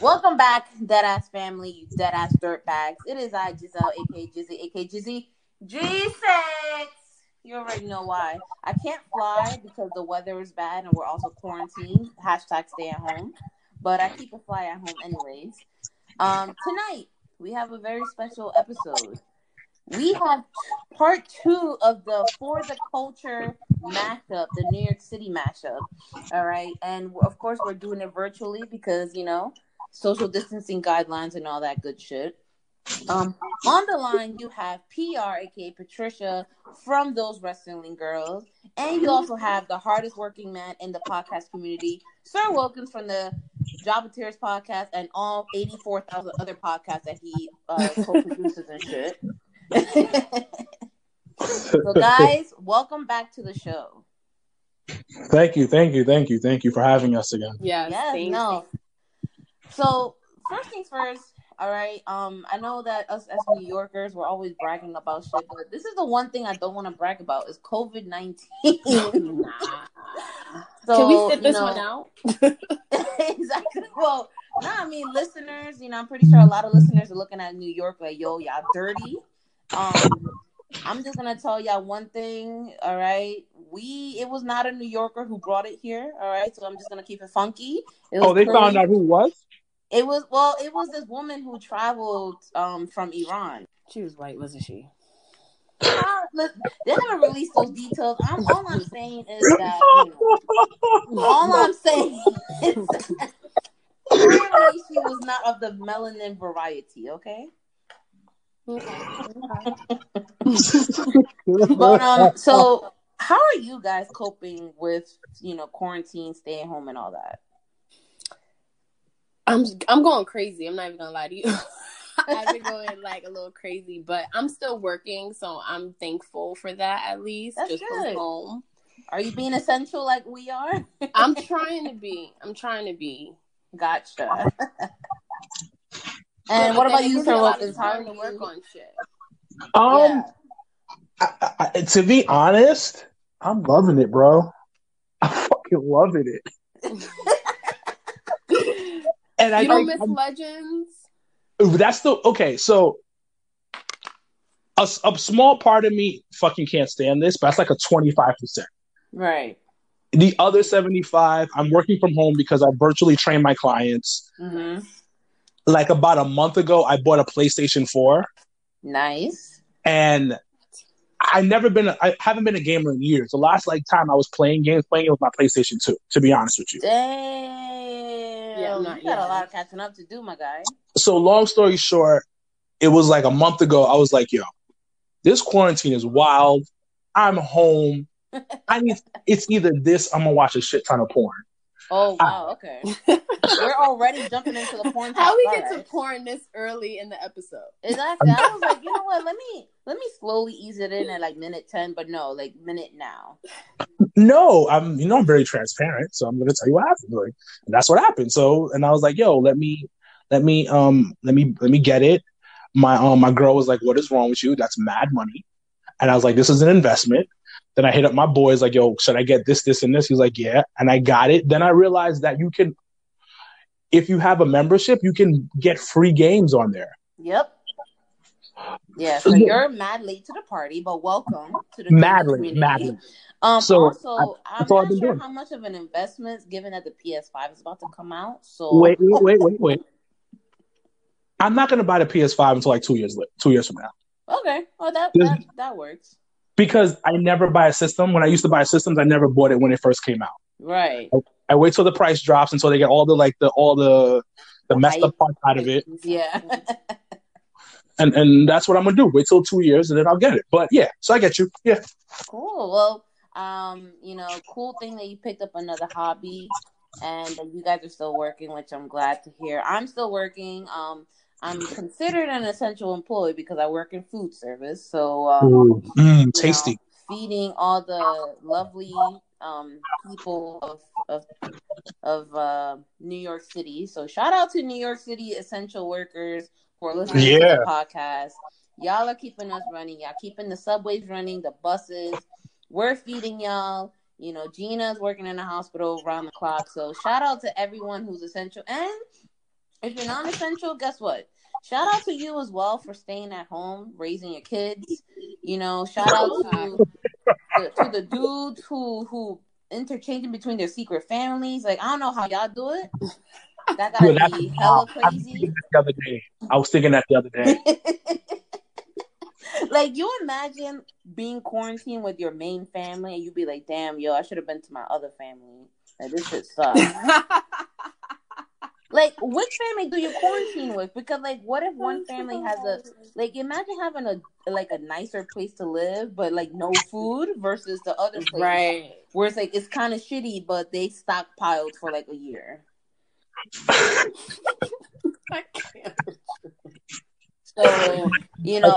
Welcome back, Deadass family, you Deadass dirtbags. It is I, Giselle, a.k.a. Jizzy G6. You already know why. I can't fly because the weather is bad and we're also quarantined. Hashtag stay at home. But I keep a fly at home anyways. Tonight, we have a very special episode. We have part two of the For the Culture mashup, the New York City mashup. All right. And, of course, we're doing it virtually because, you know, social distancing guidelines and all that good shit. On the line, you have PR, a.k.a. Patricia, from Those Wrestling Girls. And you also have the hardest working man in the podcast community, Sir Wilkins from the Jobber Tears Podcast and all 84,000 other podcasts that he co-produces and shit. So, guys, welcome back to the show. Thank you for having us again. Yes, thanks. So, first things first, all right, I know that us as New Yorkers, we're always bragging about shit, but this is the one thing I don't want to brag about is COVID-19. Nah. So, can we sit this one out? Exactly. Well, I mean, listeners, you know, I'm pretty sure a lot of listeners are looking at New York like, yo, y'all dirty. I'm just going to tell y'all one thing, all right? It was not a New Yorker who brought it here, all right? So I'm just going to keep it funky. Found out who was? It was this woman who traveled from Iran. She was white, wasn't she? They haven't released those details. All I'm saying is apparently she was not of the melanin variety, okay? But so how are you guys coping with, you know, quarantine, staying home and all that? I'm going crazy. I'm not even gonna lie to you. I've been going like a little crazy, but I'm still working, so I'm thankful for that at least. That's just good. From home. Are you being essential like we are? I'm trying to be. Gotcha. And what about you, Sir Wilkins? How are you working on shit? I, to be honest, I'm loving it, bro. I'm fucking loving it. And I don't miss Legends. That's the okay. So a small part of me fucking can't stand this, but that's like a 25%. Right. The other 75%, I'm working from home because I virtually train my clients. Mm-hmm. Like about a month ago, I bought a PlayStation 4. Nice. And I haven't been a gamer in years. The last time I was playing games with my PlayStation 2, to be honest with you. Damn. Yeah, you got a lot of catching up to do, my guy. So long story short, it was like a month ago, I was like, yo, this quarantine is wild. I'm home. It's either this, I'm going to watch a shit ton of porn. Oh, wow, okay. We're already jumping into the porn. How we get to porn this early in the episode? Exactly. I was like, you know what? Let me slowly ease it in at like minute 10, but no, like minute now. No, I'm very transparent, so I'm gonna tell you what happened. Like, and that's what happened. So, and I was like, yo, let me get it. My girl was like, what is wrong with you? That's mad money. And I was like, this is an investment. Then I hit up my boys like, yo, should I get this, and this? He's like, yeah. And I got it. Then I realized that you can, if you have a membership, you can get free games on there. Yep. Yeah, so you're mad late to the party, but welcome to the community. So I'm not sure how much of an investment, given that the PS5 is about to come out. So wait. I'm not going to buy the PS5 until like 2 years from now. Okay, well that works. Because I never buy a system. When I used to buy systems, I never bought it when it first came out. Right. I wait till the price drops until they get all the messed up parts out of it. Yeah. And that's what I'm going to do. Wait till 2 years and then I'll get it. But yeah, so I get you. Yeah. Cool. Well, cool thing that you picked up another hobby and that you guys are still working, which I'm glad to hear. I'm still working. I'm considered an essential employee because I work in food service. So, tasty. Feeding all the lovely people of New York City. So shout out to New York City essential workers for listening to the podcast. Y'all are keeping us running. Y'all keeping the subways running, the buses. We're feeding y'all. You know, Gina's working in the hospital around the clock. So shout out to everyone who's essential. And if you're non-essential, guess what? Shout out to you as well for staying at home, raising your kids. You know, shout out to the dudes who interchanging between their secret families. Like, I don't know how y'all do it. That gotta be hella crazy. I was thinking that the other day. Like, you imagine being quarantined with your main family and you'd be like, damn, yo, I should have been to my other family. Like, this shit sucks. Like, which family do you quarantine with? Because, like, what if one family has a... Like, imagine having a nicer place to live, but, like, no food versus the other place. Right. Where it's, like, it's kind of shitty, but they stockpiled for, like, a year. I can't. So,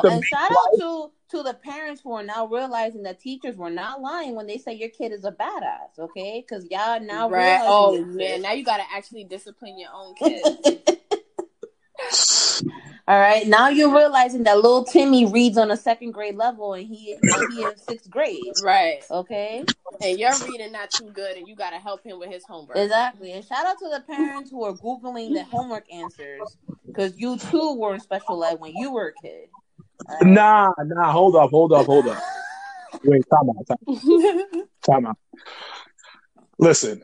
and shout out to the parents who are now realizing that teachers were not lying when they say your kid is a badass, okay? Because y'all now realize. Oh, man, now you got to actually discipline your own kids. All right, now you're realizing that little Timmy reads on a second grade level and he in sixth grade. Right. Okay? And you're reading not too good and you got to help him with his homework. Exactly. And shout out to the parents who are Googling the homework answers. Because you too were in special ed when you were a kid. Right. Nah, hold up. Wait, time out. Listen,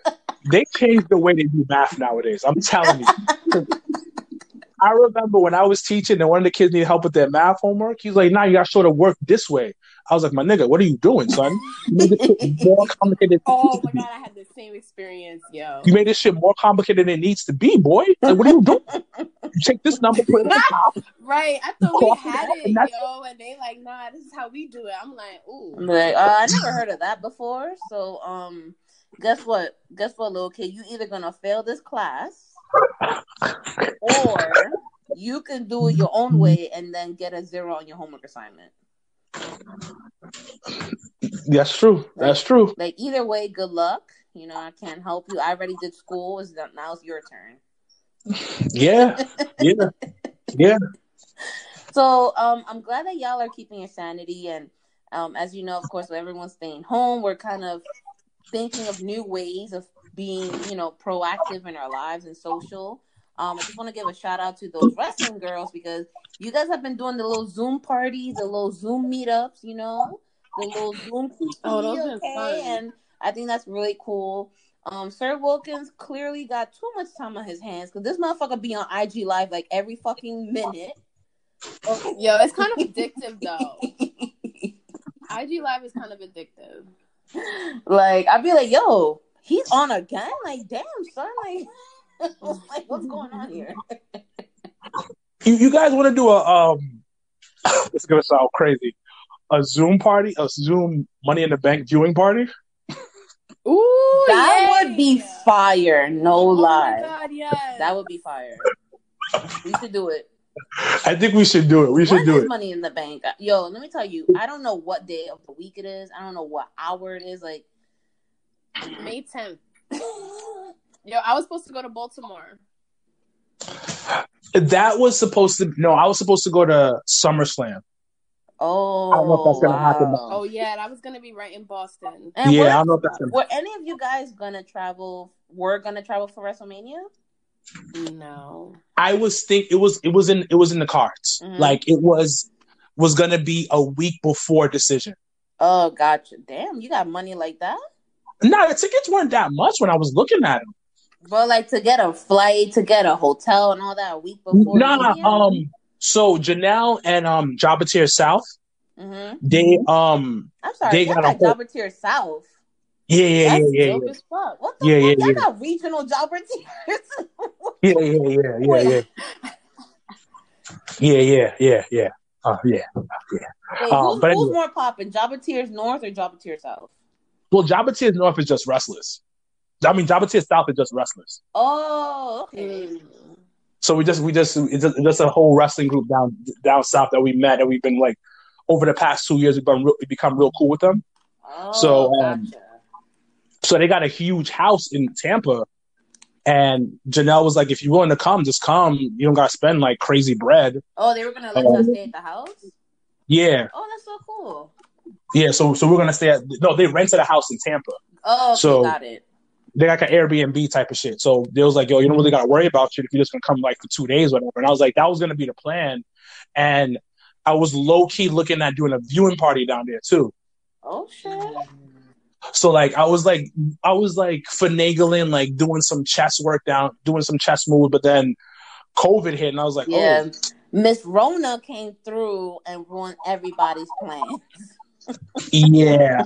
they changed the way they do math nowadays. I'm telling you. I remember when I was teaching and one of the kids needed help with their math homework, he's like, nah, you gotta sort of work this way. I was like, my nigga, what are you doing, son? You made this shit more complicated. Oh my God, I had the same experience, yo. You made this shit more complicated than it needs to be, boy. Like, what are you doing? You take this number, put it at the top. Right, I thought we had it, yo, and they like, nah, this is how we do it. I'm like, ooh. I'm like, I never heard of that before. So, guess what, little kid? You either gonna fail this class, or you can do it your own way and then get a 0 on your homework assignment. That's true. Like, either way, good luck. You know, I can't help you. I already did school. Now it's your turn. Yeah. So I'm glad that y'all are keeping your sanity. And as you know, of course, with everyone staying home, we're kind of thinking of new ways of being, proactive in our lives and social. I just want to give a shout out to those wrestling girls because you guys have been doing the little Zoom parties, the little Zoom meetups, the little Zoom PPE, those are fun. And I think that's really cool. Sir Wilkins clearly got too much time on his hands because this motherfucker be on IG Live like every fucking minute. Okay. Yo, it's kind of addictive though. IG Live is kind of addictive. Like, I'd be like, yo, he's on again? Like, damn, son, like... Like, what's going on here? You guys want to do it's gonna sound crazy, a Zoom Money in the Bank viewing party? Ooh, that would be fire! No lie, my God, yes. That would be fire. We should do it. I think we should do it. Money in the Bank, yo. Let me tell you, I don't know what day of the week it is. I don't know what hour it is. Like May 10th. Yo, I was supposed to go to Baltimore. I was supposed to go to SummerSlam. Oh, I don't know if that's gonna happen. Oh yeah, that was gonna be right in Boston. And I don't know if that's gonna happen. Were any of you guys gonna travel? Were gonna travel for WrestleMania? No. I was thinking it was in the cards. Mm-hmm. Like, it was was going to be a week before decision. Oh, gotcha. Damn, you got money like that? No, the tickets weren't that much when I was looking at them. But like to get a flight, to get a hotel and all that a week before? So Janelle and Jobber Tears South, they I'm sorry, they got like Jobber Tears South. Yeah. As fuck. What the fuck? They got regional Jobber Tears. Wait, who's more popping, Jobber Tears North or Jobber Tears South? Well, Jobber Tears North is just wrestlers. I mean, Jobber Tears South is just wrestlers. Oh, okay. So it's just a whole wrestling group down south that we met, and we've been like over the past 2 years we've become real cool with them. Oh, so gotcha. So they got a huge house in Tampa, and Janelle was like, "If you're willing to come, just come. You don't gotta spend like crazy bread." Oh, they were gonna let us stay at the house. Yeah. Oh, that's so cool. Yeah, so we're gonna stay at. No, they rented a house in Tampa. Oh, okay, so got it. They got like an Airbnb type of shit. So they was like, yo, you don't really got to worry about shit if you're just going to come like for 2 days or whatever. And I was like, that was going to be the plan. And I was low-key looking at doing a viewing party down there too. Oh, shit. So like, I was like finagling, like doing some chess work down, doing some chess moves, but then COVID hit and I was like, yeah. Miss Rona came through and ruined everybody's plans. Yeah.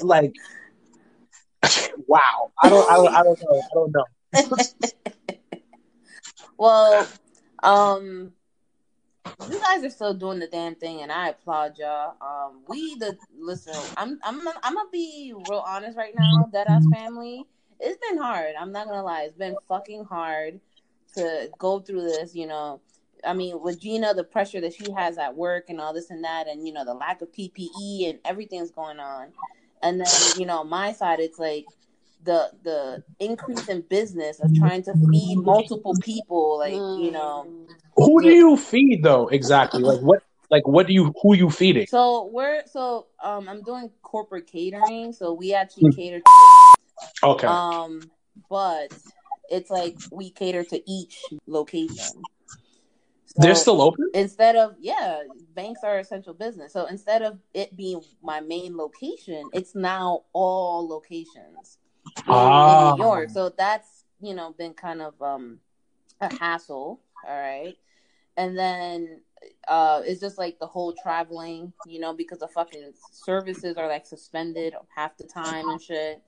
Like, wow. I don't know. Well, you guys are still doing the damn thing and I applaud y'all. Listen, I'm gonna be real honest right now, Dead Ass family. It's been hard. I'm not gonna lie, it's been fucking hard to go through this, you know. I mean, with Gina, the pressure that she has at work and all this and that, and you know, the lack of PPE and everything's going on. And then, you know, my side, it's like the increase in business of trying to feed multiple people, like, you know. Who do you feed though? Exactly. Who are you feeding? So I'm doing corporate catering, so we actually cater to okay. But it's like we cater to each location. So they're still open? Banks are essential business. So instead of it being my main location, it's now all locations in New York. So that's, you know, been kind of a hassle. All right. And then it's just like the whole traveling, you know, because the fucking services are like suspended half the time and shit.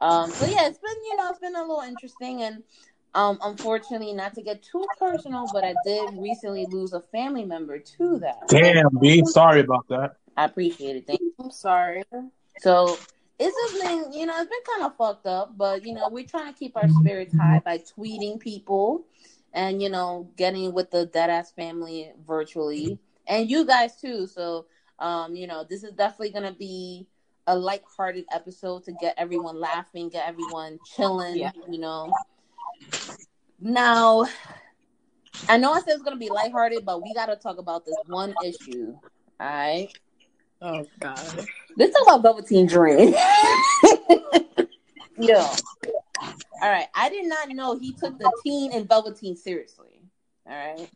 So yeah, it's been a little interesting. And unfortunately, not to get too personal, but I did recently lose a family member to that. Damn, B. Sorry about that. I appreciate it. Thank you. I'm sorry. So it's just been, you know, it's been kind of fucked up, but you know, we're trying to keep our spirits high by tweeting people and, you know, getting with the Dead Ass family virtually and you guys too. So, you know, this is definitely gonna be a lighthearted episode to get everyone laughing, get everyone chilling, you know. Now, I know I said it's going to be lighthearted, but we got to talk about this one issue, all right? Oh, God. Let's talk about Velveteen Dream. Yo. All right. I did not know he took the teen and Velveteen seriously, all right?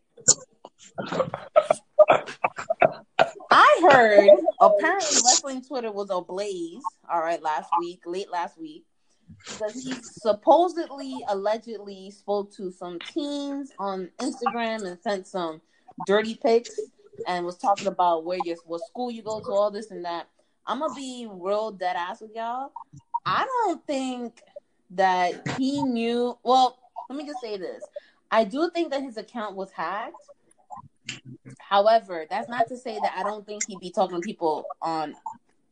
I heard, apparently, wrestling Twitter was ablaze, all right, late last week. Because he allegedly spoke to some teens on Instagram and sent some dirty pics and was talking about what school you go to, all this and that. I'm going to be real dead ass with y'all. I don't think that he knew. Well, let me just say this. I do think that his account was hacked. However, that's not to say that I don't think he'd be talking to people on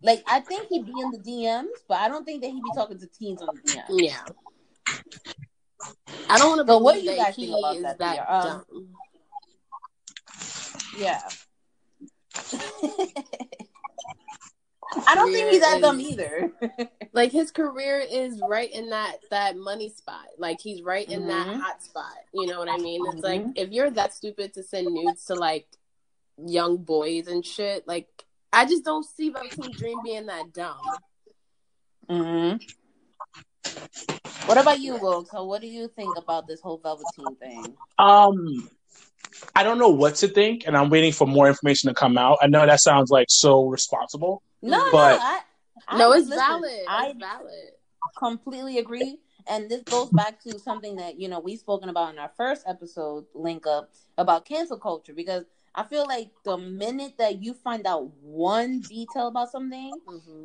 like, I think he'd be in the DMs, but I don't think that he'd be talking to teens on the DMs. Yeah. I don't want to believe what do you guys think about that dumb. Yeah. I don't think he's that dumb either. Like, his career is right in that money spot. Like, he's right in that hot spot. You know what I mean? It's like, if you're that stupid to send nudes to, like, young boys and shit, like, I just don't see Velveteen Dream being that dumb. What about you, Wilkes? So what do you think about this whole Velveteen thing? I don't know what to think, and I'm waiting for more information to come out. I know that sounds like so responsible. No, it's valid. I completely agree. And this goes back to something that, you know, we've spoken about in our first episode, Link Up, about cancel culture. Because I feel like the minute that you find out one detail about something,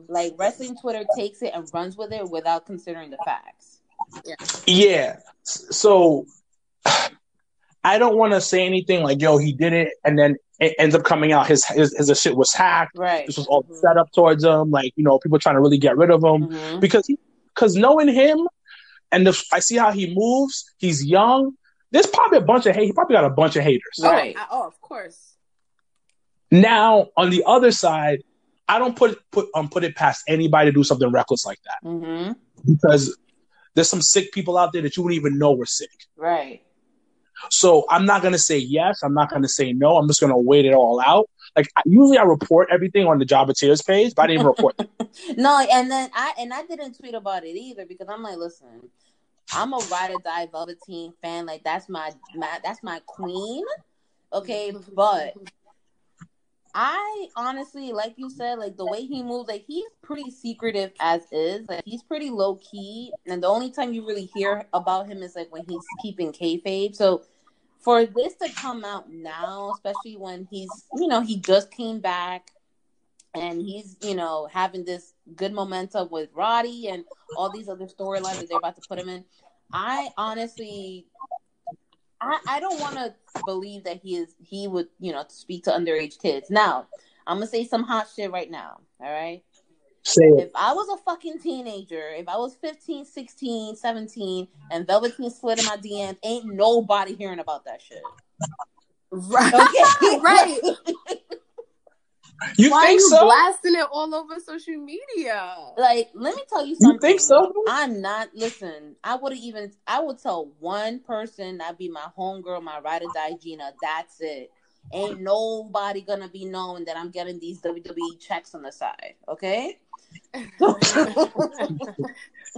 like wrestling Twitter takes it and runs with it without considering the facts. Yeah. So I don't want to say anything like, yo, he did it. And then it ends up coming out. His shit was hacked. Right. This was all set up towards him. Like, you know, people trying to really get rid of him because knowing him, and I see how he moves. He's young. There's probably a bunch of hate. He probably got a bunch of haters. Right. Oh, of course. Now, on the other side, I don't put it past anybody to do something reckless like that. Mm-hmm. Because there's some sick people out there that you wouldn't even know were sick. Right. So I'm not going to say yes. I'm not going to say no. I'm just going to wait it all out. Like, usually I report everything on the Jobber Tears page, but I didn't report them. No, and then I didn't tweet about it either because I'm like, listen, I'm a ride or die Velveteen fan. Like, that's my queen. Okay, but I honestly, like you said, like the way he moves, like he's pretty secretive as is. Like he's pretty low key, and the only time you really hear about him is like when he's keeping kayfabe. So for this to come out now, especially when he's, you know, he just came back and he's, you know, having this good momentum with Roddy and all these other storylines that they're about to put him in. I honestly, I don't want to believe that he would, you know, speak to underage kids. Now, I'm going to say some hot shit right now. All right. If I was a fucking teenager, if I was 15, 16, 17, and Velveteen slid in my DMs, ain't nobody hearing about that shit. Right. Okay. Right. You Why think are you so? Blasting it all over social media. Like, let me tell you something. You think so? I'm not. Listen, I would tell one person, that'd be my homegirl, my ride or die Gina. That's it. Ain't nobody gonna be knowing that I'm getting these WWE checks on the side. Okay.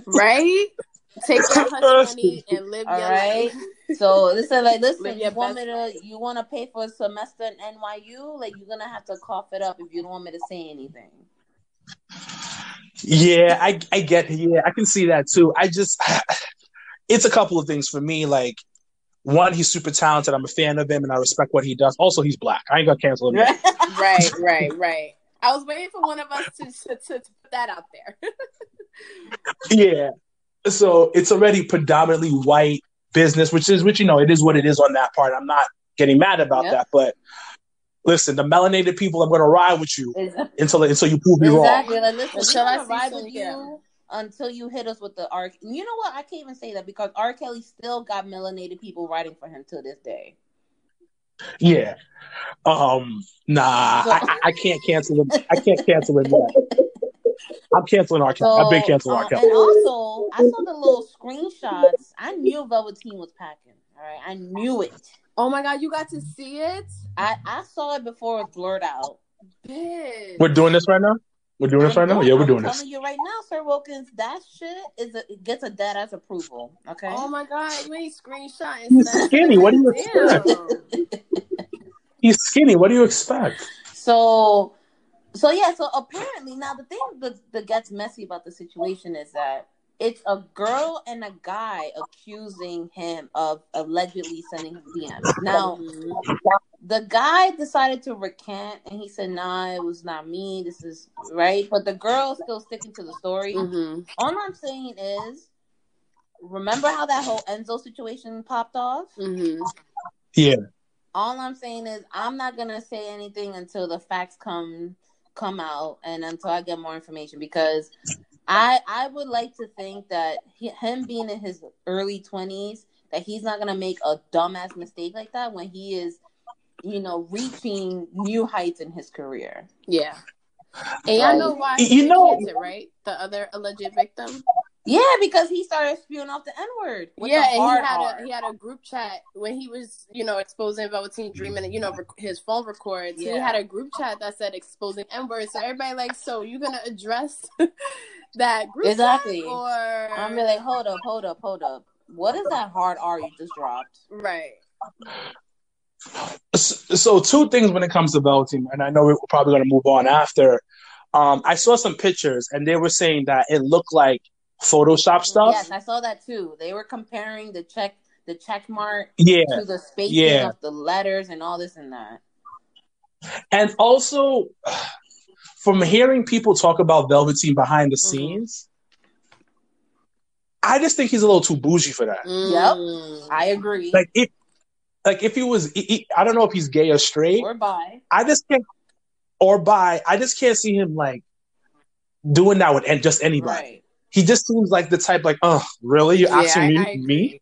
Right? Take your money and live all your life. So this is like, listen, you want to pay for a semester in NYU? Like, you're gonna have to cough it up if you don't want me to say anything. Yeah, I get it. Yeah, I can see that too. It's a couple of things for me. Like, one, he's super talented. I'm a fan of him and I respect what he does. Also, he's black. I ain't gonna cancel him. Right. I was waiting for one of us to put that out there. Yeah. So it's already predominantly white business, which, you know, it is what it is on that part. I'm not getting mad about that. But listen, the melanated people, I'm going to ride with you until you prove me wrong. Exactly. Like, listen, shall I ride with you until you hit us with the R. You know what? I can't even say that because R. Kelly still got melanated people riding for him to this day. Yeah. Nah, so... I can't cancel him. I can't cancel him yet. I'm canceling R. Kelly. So, I've been canceling R. Kelly. And also, I saw the little screenshots. I knew Velveteen was packing. All right, I knew it. Oh my God, you got to see it? I saw it before it was blurred out. Bitch. We're doing this right now? Yeah, we're doing this. I'm telling you right now, Sir Wilkins, that shit gets a dead ass approval. Okay. Oh my God, you ain't screenshotting. He's skinny. What do you expect? He's skinny. What do you expect? So apparently now the thing that gets messy about the situation is that it's a girl and a guy accusing him of allegedly sending him DMs. Now, the guy decided to recant and he said, nah, it was not me. This is right. But the girl's still sticking to the story. Mm-hmm. All I'm saying is, remember how that whole Enzo situation popped off? Mm-hmm. Yeah. All I'm saying is I'm not going to say anything until the facts come out and until I get more information, because I would like to think that him being in his early 20s, that he's not going to make a dumbass mistake like that when he is, you know, reaching new heights in his career. Yeah. And y'all know why he gets it, right? The other alleged victim? Yeah, because he started spewing off the N-word. Yeah, and he had a group chat when he was, you know, exposing Velveteen Dream and, you know, his phone records. Yeah. He had a group chat that said exposing N-word. So everybody like, so you're going to address that group chat? Or... I'm really like, hold up. What is that hard R you just dropped? Right. So two things when it comes to Velveteen, and I know we're probably going to move on after. I saw some pictures, and they were saying that it looked like Photoshop stuff. Yes, I saw that too. They were comparing the check mark to the spacing of the letters and all this and that. And also, from hearing people talk about Velveteen behind the scenes, I just think he's a little too bougie for that. Yep, I agree. Like if he was, I don't know if he's gay or straight or bi. I just can't see him like doing that with just anybody. Right. He just seems like the type. Like, oh, really? You're asking me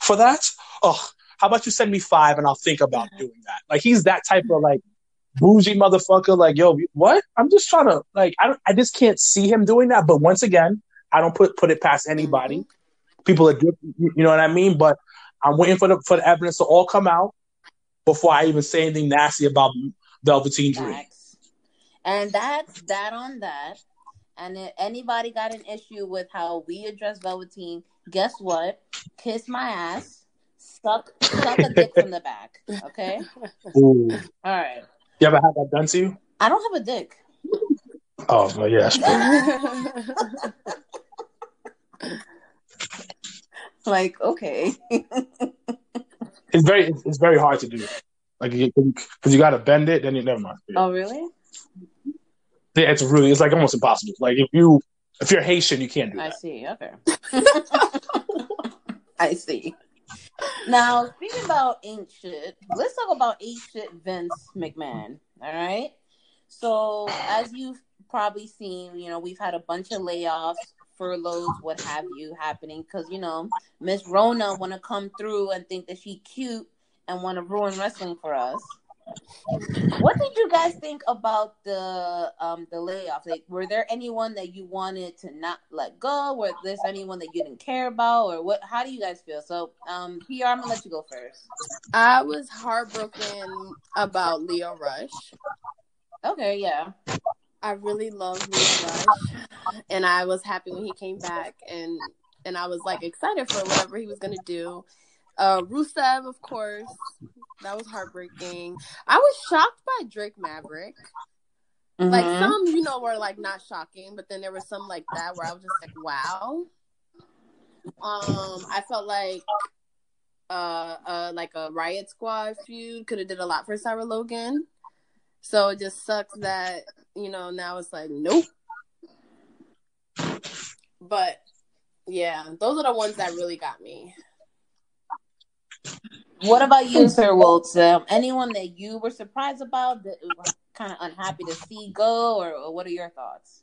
for that? Oh, how about you send me 5 and I'll think about doing that? Like, he's that type of like bougie motherfucker. Like, yo, what? I'm just trying to like. I just can't see him doing that. But once again, I don't put it past anybody. People are good, you know what I mean? But I'm waiting for the evidence to all come out before I even say anything nasty about Velveteen Dream. And that's that on that. And if anybody got an issue with how we address Velveteen, guess what? Kiss my ass. Suck a dick from the back. Okay? Ooh. All right. You ever had that done to you? I don't have a dick. Oh, well, yeah. Like, okay. It's very hard to do. Like, because you got to bend it, then you never mind. Yeah. Oh, really? Yeah, it's like almost impossible. Like, if you're Haitian, you can't do that. I see. Okay. I see. Now, speaking about ain't shit, let's talk about ain't shit Vince McMahon. All right? So, as you've probably seen, you know, we've had a bunch of layoffs, furloughs, what have you, happening because, you know, Miss Rona want to come through and think that she cute and want to ruin wrestling for us. What did you guys think about the layoffs? Like, were there anyone that you wanted to not let go? Were there anyone that you didn't care about, or what? How do you guys feel? So, PR, I'm gonna let you go first. I was heartbroken about Lio Rush. Okay, yeah. I really love Lio Rush, and I was happy when he came back, and I was like excited for whatever he was gonna do. Rusev, of course, that was heartbreaking. I was shocked by Drake Maverick. Like, some, you know, were like not shocking, but then there were some like that where I was just like, wow. I felt like a Riot Squad feud could have did a lot for Sarah Logan. So it just sucks that, you know, now it's like, nope. But, yeah, those are the ones that really got me. What about you, Sir Wilkes? Anyone that you were surprised about, that were kind of unhappy to see go, or what are your thoughts?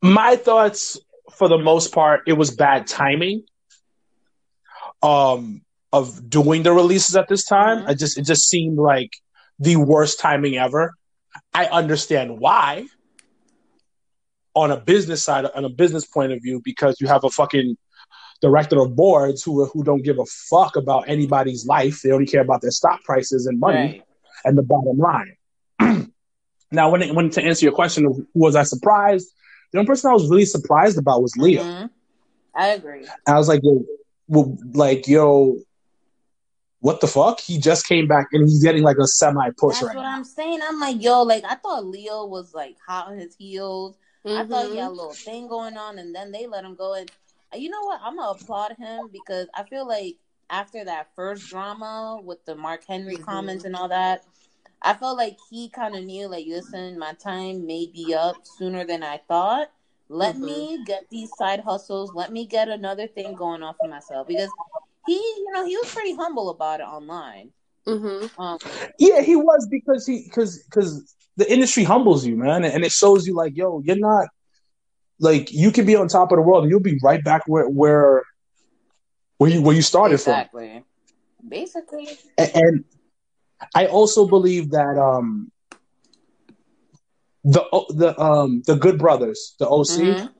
My thoughts, for the most part, it was bad timing of doing the releases at this time. Mm-hmm. It just seemed like the worst timing ever. I understand why, on a business side, on a business point of view, because you have a fucking director of boards who don't give a fuck about anybody's life. They only care about their stock prices and money and the bottom line. Now, when to answer your question, was I surprised? The only person I was really surprised about was Leo. I agree. I was like, yo, what the fuck? He just came back and he's getting like a semi push right now. That's what I'm saying. I'm like, yo, like, I thought Leo was like hot on his heels. I thought he had a little thing going on, and then they let him go. And you know what? I'm going to applaud him, because I feel like after that first drama with the Mark Henry comments and all that, I felt like he kind of knew, like, listen, my time may be up sooner than I thought. Let me get these side hustles. Let me get another thing going on for myself. Because he, you know, he was pretty humble about it online. Yeah, he was, because because the industry humbles you, man. And it shows you, like, yo, you're not. Like, you can be on top of the world, and you'll be right back where you started from. Basically. And I also believe that the Good Brothers, the OC,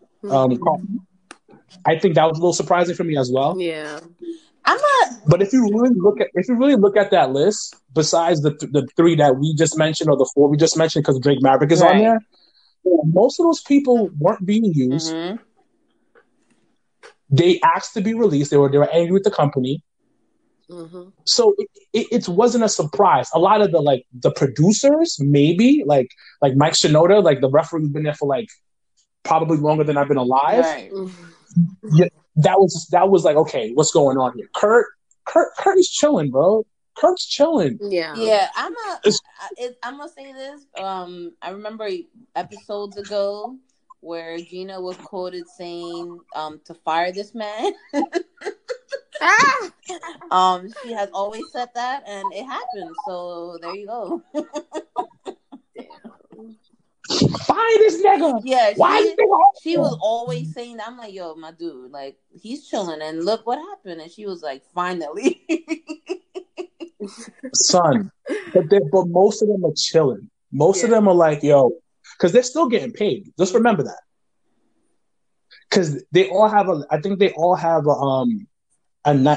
I think that was a little surprising for me as well. Yeah, I'm not. But if you really look at that list, besides the three that we just mentioned, or the four we just mentioned, because Drake Maverick is on there. Most of those people weren't being used. They asked to be released. They were angry with the company. Mm-hmm. So it wasn't a surprise. A lot of the the producers, maybe like Mike Shinoda, the referee's been there for probably longer than I've been alive. Right. Mm-hmm. Yeah, that was okay, what's going on here? Kurt is chilling, bro. Kurt's chilling. Yeah, yeah. I'm gonna say this. I remember episodes ago where Gina was quoted saying, to fire this man. She has always said that, and it happened. So there you go. Fire this nigga. Yeah. She was always saying that. I'm like, yo, my dude, he's chilling, and look what happened. And she was like, finally. Son, but most of them are chilling. Most of them are yo, because they're still getting paid. Just remember that. Because they all have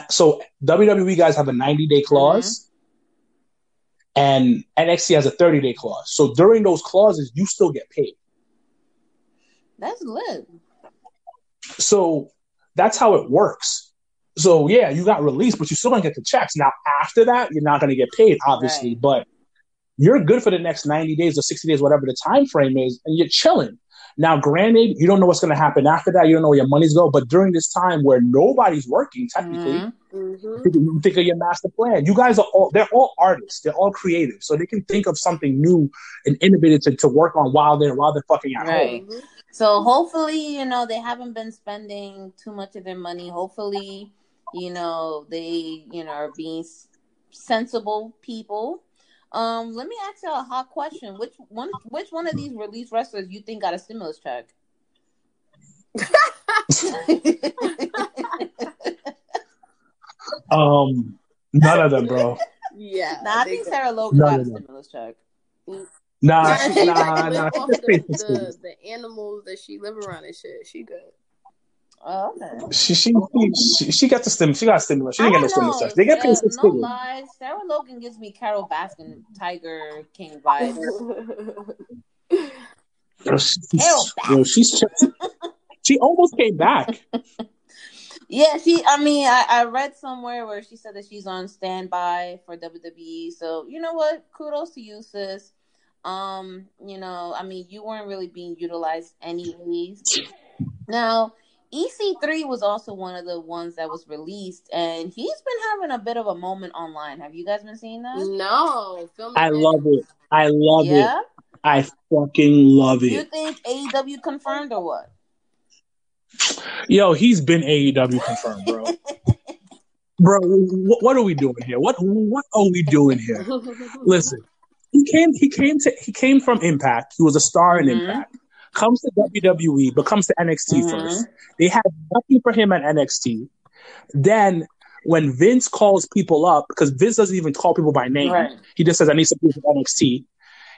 so WWE guys have a 90-day clause, and NXT has a 30-day clause. So during those clauses, you still get paid. That's lit. So that's how it works. So, yeah, you got released, but you're still going to get the checks. Now, after that, you're not going to get paid, obviously. Right. But you're good for the next 90 days or 60 days, whatever the time frame is, and you're chilling. Now, granted, you don't know what's going to happen after that. You don't know where your money's going. But during this time where nobody's working, technically, you think of your master plan. You guys they're all artists. They're all creative. So they can think of something new and innovative to work on while they're fucking at home. So hopefully, they haven't been spending too much of their money. Hopefully... they, are being sensible people. Let me ask y'all a hot question. Which one of these released wrestlers you think got a stimulus check? None of them, bro. Yeah. Nah, I think Sarah Logan got a stimulus check. Nah. The animals that she live around and shit, she good. Oh, okay. She got the stimulus. She got stimulus. She didn't get no stimulus. They get paid $6 million. No lies. Sarah Logan gives me Carol Baskin, Tiger King vibes. She almost came back. Yeah, I read somewhere where she said that she's on standby for WWE. So you know what? Kudos to you, sis. You weren't really being utilized anyways. Now. EC3 was also one of the ones that was released, and he's been having a bit of a moment online. Have you guys been seeing that? No. I love it. I love it. I fucking love it. You think AEW confirmed or what? Yo, he's been AEW confirmed, bro. Bro, what are we doing here? What are we doing here? Listen, he came from Impact. He was a star in Impact. Comes to WWE, but comes to NXT first. They had nothing for him at NXT. Then, when Vince calls people up, because Vince doesn't even call people by name, he just says, I need some people from NXT.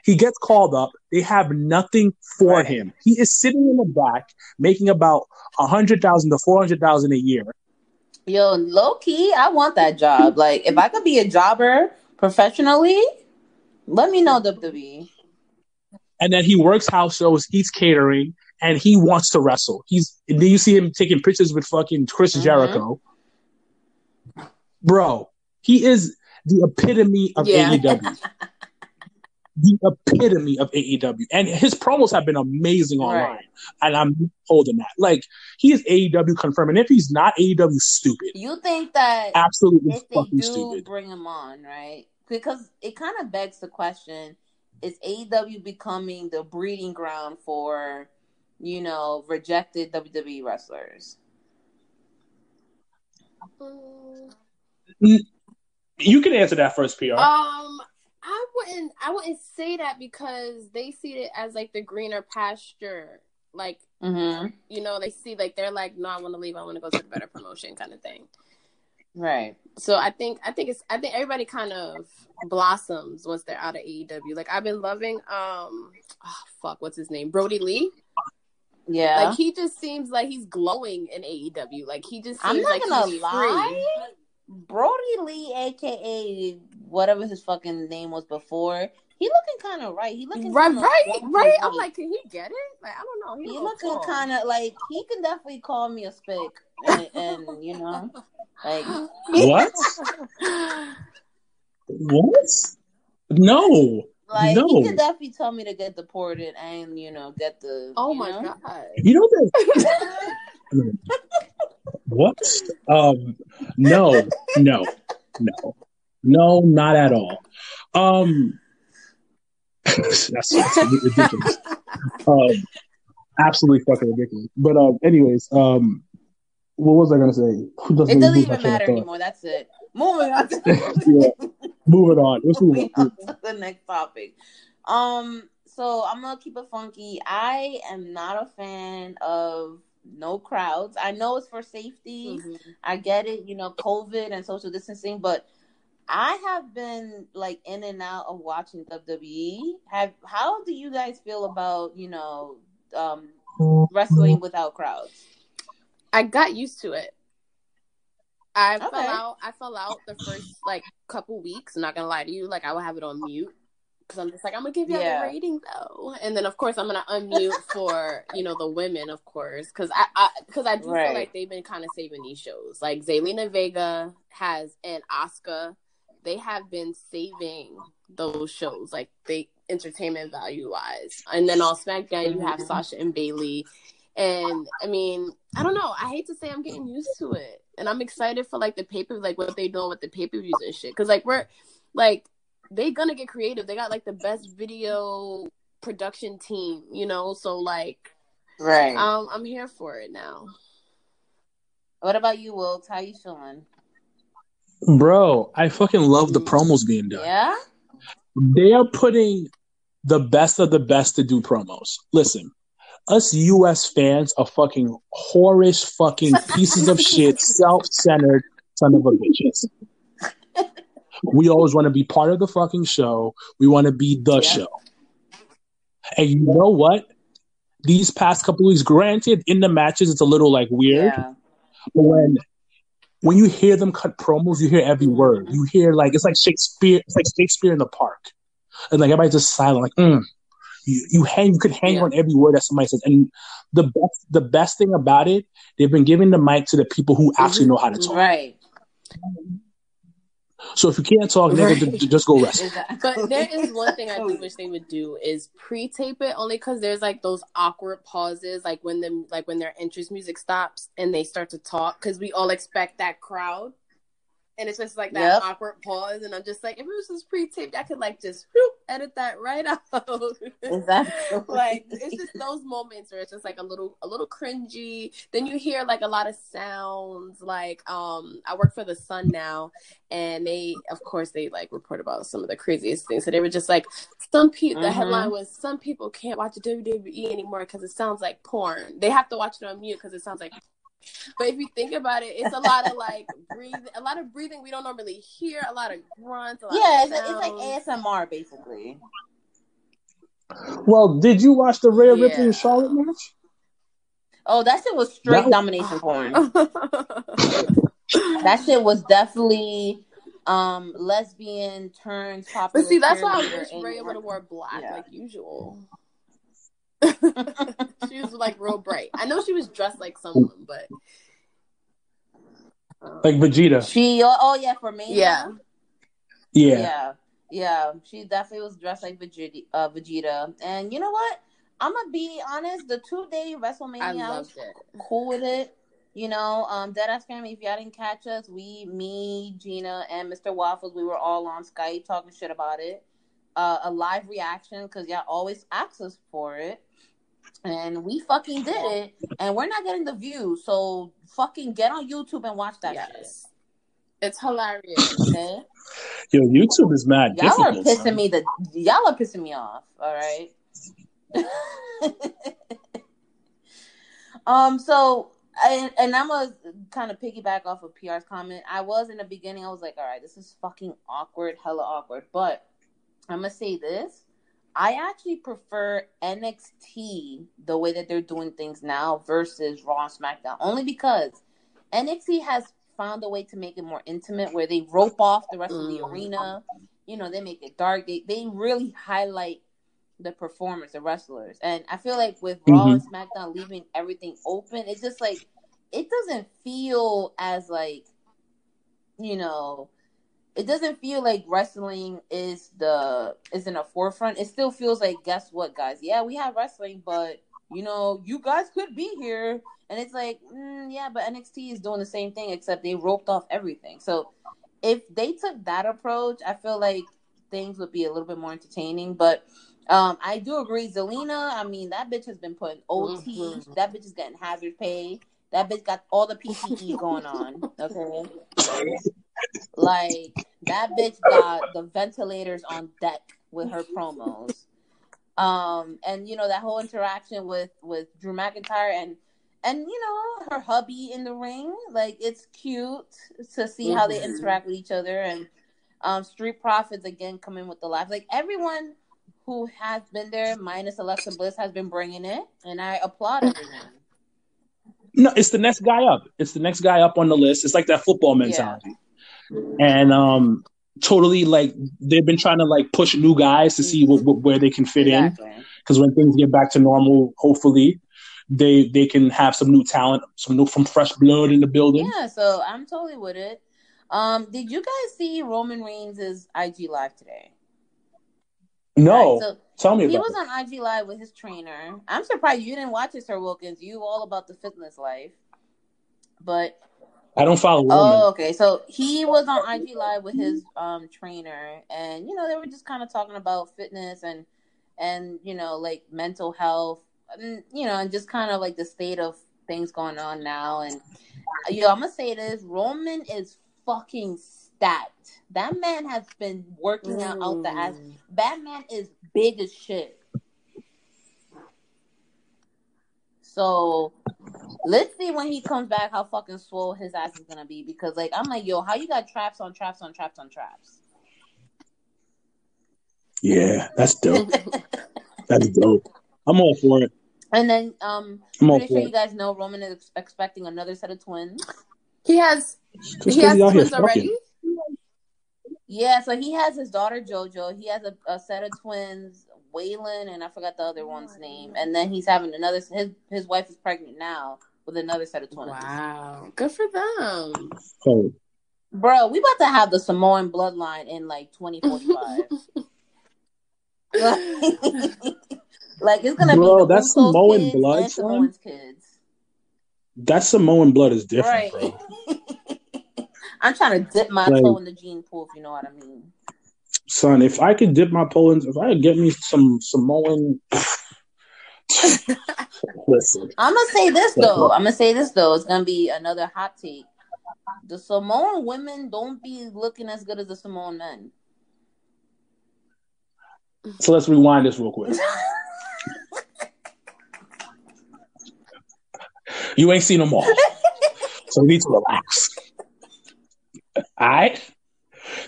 He gets called up. They have nothing for him. He is sitting in the back, making about $100,000 to $400,000 a year. Yo, low-key, I want that job. If I could be a jobber professionally, let me know, WWE. And then he works house shows, eats catering, and he wants to wrestle. Then you see him taking pictures with fucking Chris Jericho. Bro, he is the epitome of AEW. The epitome of AEW. And his promos have been amazing online. Right. And I'm holding that. He is AEW confirmed. And if he's not, AEW stupid. You think that absolutely if fucking they do stupid. Bring him on, right? Because it kind of begs the question, is AEW becoming the breeding ground for, rejected WWE wrestlers? You can answer that first, PR. I wouldn't say that because they see it as the greener pasture. They see they're no, I want to leave. I want to go to the better promotion kind of thing. Right. So I think everybody kind of blossoms once they're out of AEW. I've been loving what's his name? Brody Lee. Yeah. He just seems like he's glowing in AEW. He just seems he's lie. Free. Brody Lee, aka whatever his fucking name was before, he looking kind of right. He looking right. I'm can he get it? I don't know. He looking kind of he can definitely call me a spick, and Like what? What? No. Like no. He could definitely tell me to get deported and get the. Oh my god! You know that? What? No, not at all. That's absolutely ridiculous. Absolutely fucking ridiculous. But anyways, what was I gonna say? It doesn't even matter anymore. That's it. Moving on. Moving on to the next topic. So I'm gonna keep it funky. I am not a fan of no crowds. I know it's for safety. Mm-hmm. I get it. COVID and social distancing, but I have been in and out of watching WWE. How do you guys feel about wrestling without crowds? I got used to it. I fell out the first couple weeks. I'm not gonna lie to you. I would have it on mute because I'm just I'm gonna give you a rating though, and then of course I'm gonna unmute for the women, of course, because I do feel like they've been kind of saving these shows. Like Zelina Vega and Asuka, they have been saving those shows they entertainment value wise, and then on SmackDown you have Sasha and Bayley. And I mean, I don't know. I hate to say I'm getting used to it, and I'm excited for the pay-per-view, what they doing with the pay-per-views and shit. Because they gonna get creative. They got the best video production team, So right. I'm here for it now. What about you, Wilkes? How you feeling, bro? I fucking love the promos being done. Yeah, they are putting the best of the best to do promos. Listen. Us U.S. fans are fucking whorish fucking pieces of shit, self-centered son of a bitches. We always want to be part of the fucking show. We want to be the show. And you know what? These past couple weeks, granted, in the matches, it's a little weird. Yeah. But when you hear them cut promos, you hear every word. You hear it's Shakespeare. It's Shakespeare in the park. And everybody's just silent. You could hang on every word that somebody says, and the best thing about it, they've been giving the mic to the people who actually know how to talk. Right. So if you can't talk, nigga, just go wrestle. Exactly. But there is one thing I do wish they would do is pre-tape it, only because there's those awkward pauses, when their entrance music stops and they start to talk, because we all expect that crowd, and it's just that awkward pause, and I'm just if it was just pre-taped, I could just edit that right out. Exactly. It's just those moments where it's just a little cringy. Then you hear a lot of sounds. I work for the Sun now, and they of course they report about some of the craziest things. So they were just the headline was some people can't watch WWE anymore because it sounds like porn. They have to watch it on mute because it sounds like. But if you think about it, it's a lot of breathing we don't normally hear, a lot of grunts. It's ASMR basically. Well, did you watch the Rhea Ripley and Charlotte match? Oh, that shit was straight domination porn. That shit was definitely lesbian turned popular. But see, that's why I wish Rhea would have wore black like usual. She was real bright. I know she was dressed like someone, but like Vegeta. She for me. Yeah. She definitely was dressed like Vegeta. And you know what? I'm gonna be honest. The 2-day WrestleMania, I was cool with it. Dead Ass Family. If y'all didn't catch us, me, Gina, and Mr. Waffles, we were all on Skype talking shit about it. A live reaction because y'all always ask us for it, and we fucking did it, and we're not getting the views. So fucking get on YouTube and watch that shit. It's hilarious. Okay? Yo, YouTube is mad. Y'all are pissing me off. All right. So. And I'm going to kind of piggyback off of PR's comment. In the beginning, I was like, all right, this is fucking awkward, hella awkward, but. I'm going to say this. I actually prefer NXT the way that they're doing things now versus Raw and SmackDown. Only because NXT has found a way to make it more intimate where they rope off the rest of the arena. They make it dark. They really highlight the performers, the wrestlers. And I feel like with Raw and SmackDown leaving everything open, it's just it doesn't feel as you know, it doesn't feel like wrestling is in the forefront. It still feels like, guess what, guys? Yeah, we have wrestling, but, you know, you guys could be here. And it's like, yeah, but NXT is doing the same thing, except they roped off everything. So if they took that approach, I feel like things would be a little bit more entertaining. But I do agree. Zelina, I mean, that bitch has been putting OT. Mm-hmm. That bitch is getting hazard pay. That bitch got all the PPE going on. Okay. Like, that bitch got the ventilators on deck with her promos. And, you know, that whole interaction with Drew McIntyre and, you know, her hubby in the ring. Like, it's cute to see how they interact with each other. And Street Profits, again, come in with the laugh. Like, everyone who has been there, minus Alexa Bliss, has been bringing it. And I applaud everyone. No, it's the next guy up. It's the next guy up on the list. It's like that football mentality. Yeah. And totally, like, they've been trying to, like, push new guys to see where they can fit in. Because when things get back to normal, hopefully, they can have some new talent, some new from fresh blood in the building. Yeah, so I'm totally with it. Did you guys see Roman Reigns' IG Live today? No. Right, so tell me about it. He was on IG Live with his trainer. I'm surprised you didn't watch it, Sir Wilkins. You all about the fitness life. But... I don't follow women. Oh, okay. So he was on IG Live with his trainer, and, you know, they were just kind of talking about fitness and you know, like, mental health, and, you know, and just kind of like the state of things going on now. And, you know, I'm going to say this. Roman is fucking stacked. That man has been working out the ass. That man is big as shit. So let's see when he comes back how fucking swole his ass is gonna be, because, like, I'm like, yo, how you got traps on traps on traps on traps? Yeah, that's dope. That's dope. I'm all for it. And then I'm pretty sure you guys know Roman is expecting another set of twins. He has twins already. Yeah, so he has his daughter JoJo. He has a set of twins. Waylon, and I forgot the other one's name. And then he's having another, his wife is pregnant now with another set of twins. Wow. Good for them. Oh. Bro, we about to have the Samoan bloodline in, like, 2045. Like, it's going to be that's Usos Samoan kids blood, and Samoan's kids. That Samoan blood is different, right, bro. I'm trying to dip my toe in the gene pool, if you know what I mean. Son, if I could dip my Poland, if I could get me some Samoan. Listen. I'm going to say this, though. It's going to be another hot take. The Samoan women don't be looking as good as the Samoan men. So let's rewind this real quick. You ain't seen them all. So we need to relax. All right?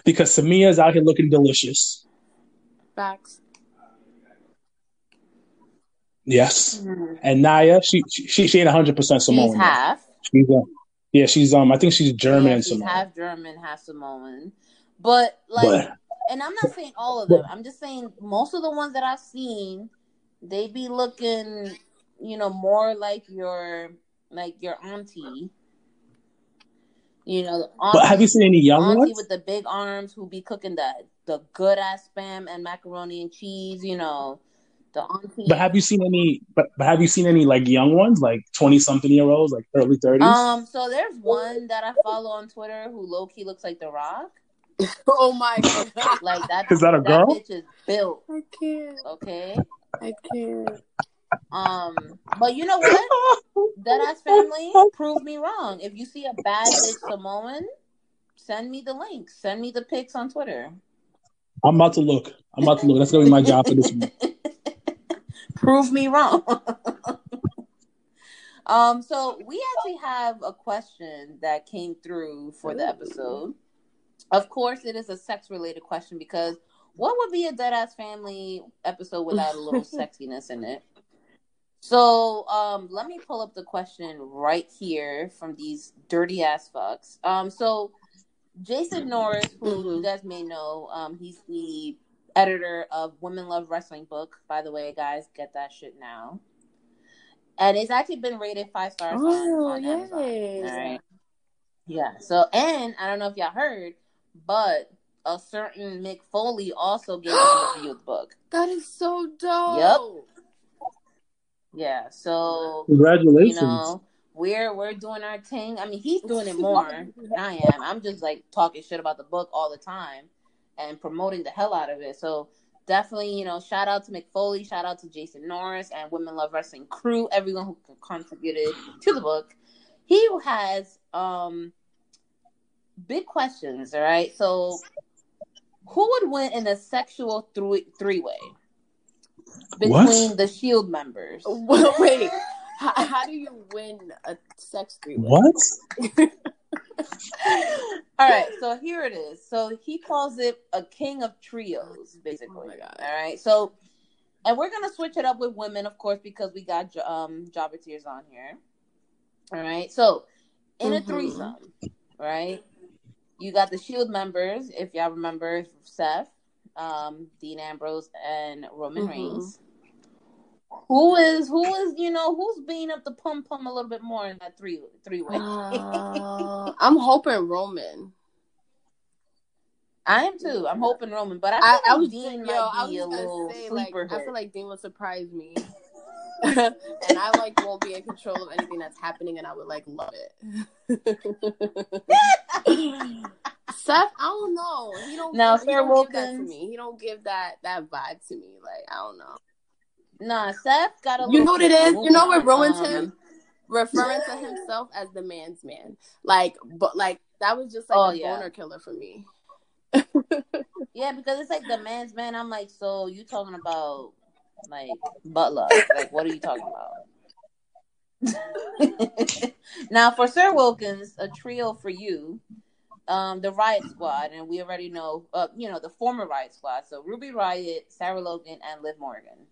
Because Samia's out here looking delicious. Facts. Yes. Mm-hmm. And Naya, she ain't 100% Samoan. She's half. She's I think she's German and Samoan. She's half German, half Samoan. But, like, and I'm not saying all of them. I'm just saying most of the ones that I've seen, they be looking, you know, more like your auntie. You know, the auntie, but have you seen any young ones with the big arms who be cooking the good ass spam and macaroni and cheese? You know, the auntie. But have you seen any? But have you seen any, like, young ones, like 20-something-year-olds, like early 30s? So there's one that I follow on Twitter who low key looks like The Rock. Oh my god! Like that. Is that a girl? That bitch is built. I can't. Okay. I can't. But you know what? Deadass family, prove me wrong. If you see a bad bitch Samoan, send me the link. Send me the pics on Twitter. I'm about to look. That's gonna be my job for this week. Prove me wrong. So we actually have a question that came through for the episode. Of course, it is a sex-related question, because what would be a Deadass family episode without a little sexiness in it? So let me pull up the question right here from these dirty ass fucks. So Jason Norris, who you guys may know, he's the editor of Women Love Wrestling book. By the way, guys, get that shit now. And it's actually been rated 5 stars on Amazon. All right. Yeah. So, and I don't know if y'all heard, but a certain Mick Foley also gave us a review of the book. That is so dope. Yep. Yeah. So congratulations. You know, we're doing our thing. I mean, he's doing it more than I am. I'm just like talking shit about the book all the time and promoting the hell out of it. So definitely, you know, shout out to Mick Foley, shout out to Jason Norris and Women Love Wrestling crew, everyone who contributed to the book. He has big questions, all right? So who would win in a sexual three-way between the Shield members? Wait, how do you win a sex three-way? What? All right, so here it is. So he calls it a king of trios, basically. Oh my God. All right, so and we're gonna switch it up with women, of course, because we got Jobber Tears on here. All right, so in a threesome, right? You got the Shield members, if y'all remember, Seth, Dean Ambrose, and Roman Reigns. Who is you know who's beating up the pum a little bit more in that three-way? I'm hoping Roman. I am too. I'm hoping Roman, but I was Dean might be a little sleeper. Like, I feel like Dean will surprise me, and I like won't be in control of anything that's happening, and I would like love it. Seth, I don't know. He don't. Now, Sir Wilkins, he don't give that vibe to me. Like I don't know. Nah, Seth got a. You know what it is? You know what ruins him? Referring to himself as the man's man. Like, but like that was just like boner killer for me. Yeah, because it's like the man's man. I'm like, so you talking about like butt love? Like, what are you talking about? Now, for Sir Wilkins, a trio for you, the Riot Squad, and we already know, you know, the former Riot Squad. So Ruby Riot, Sarah Logan, and Liv Morgan.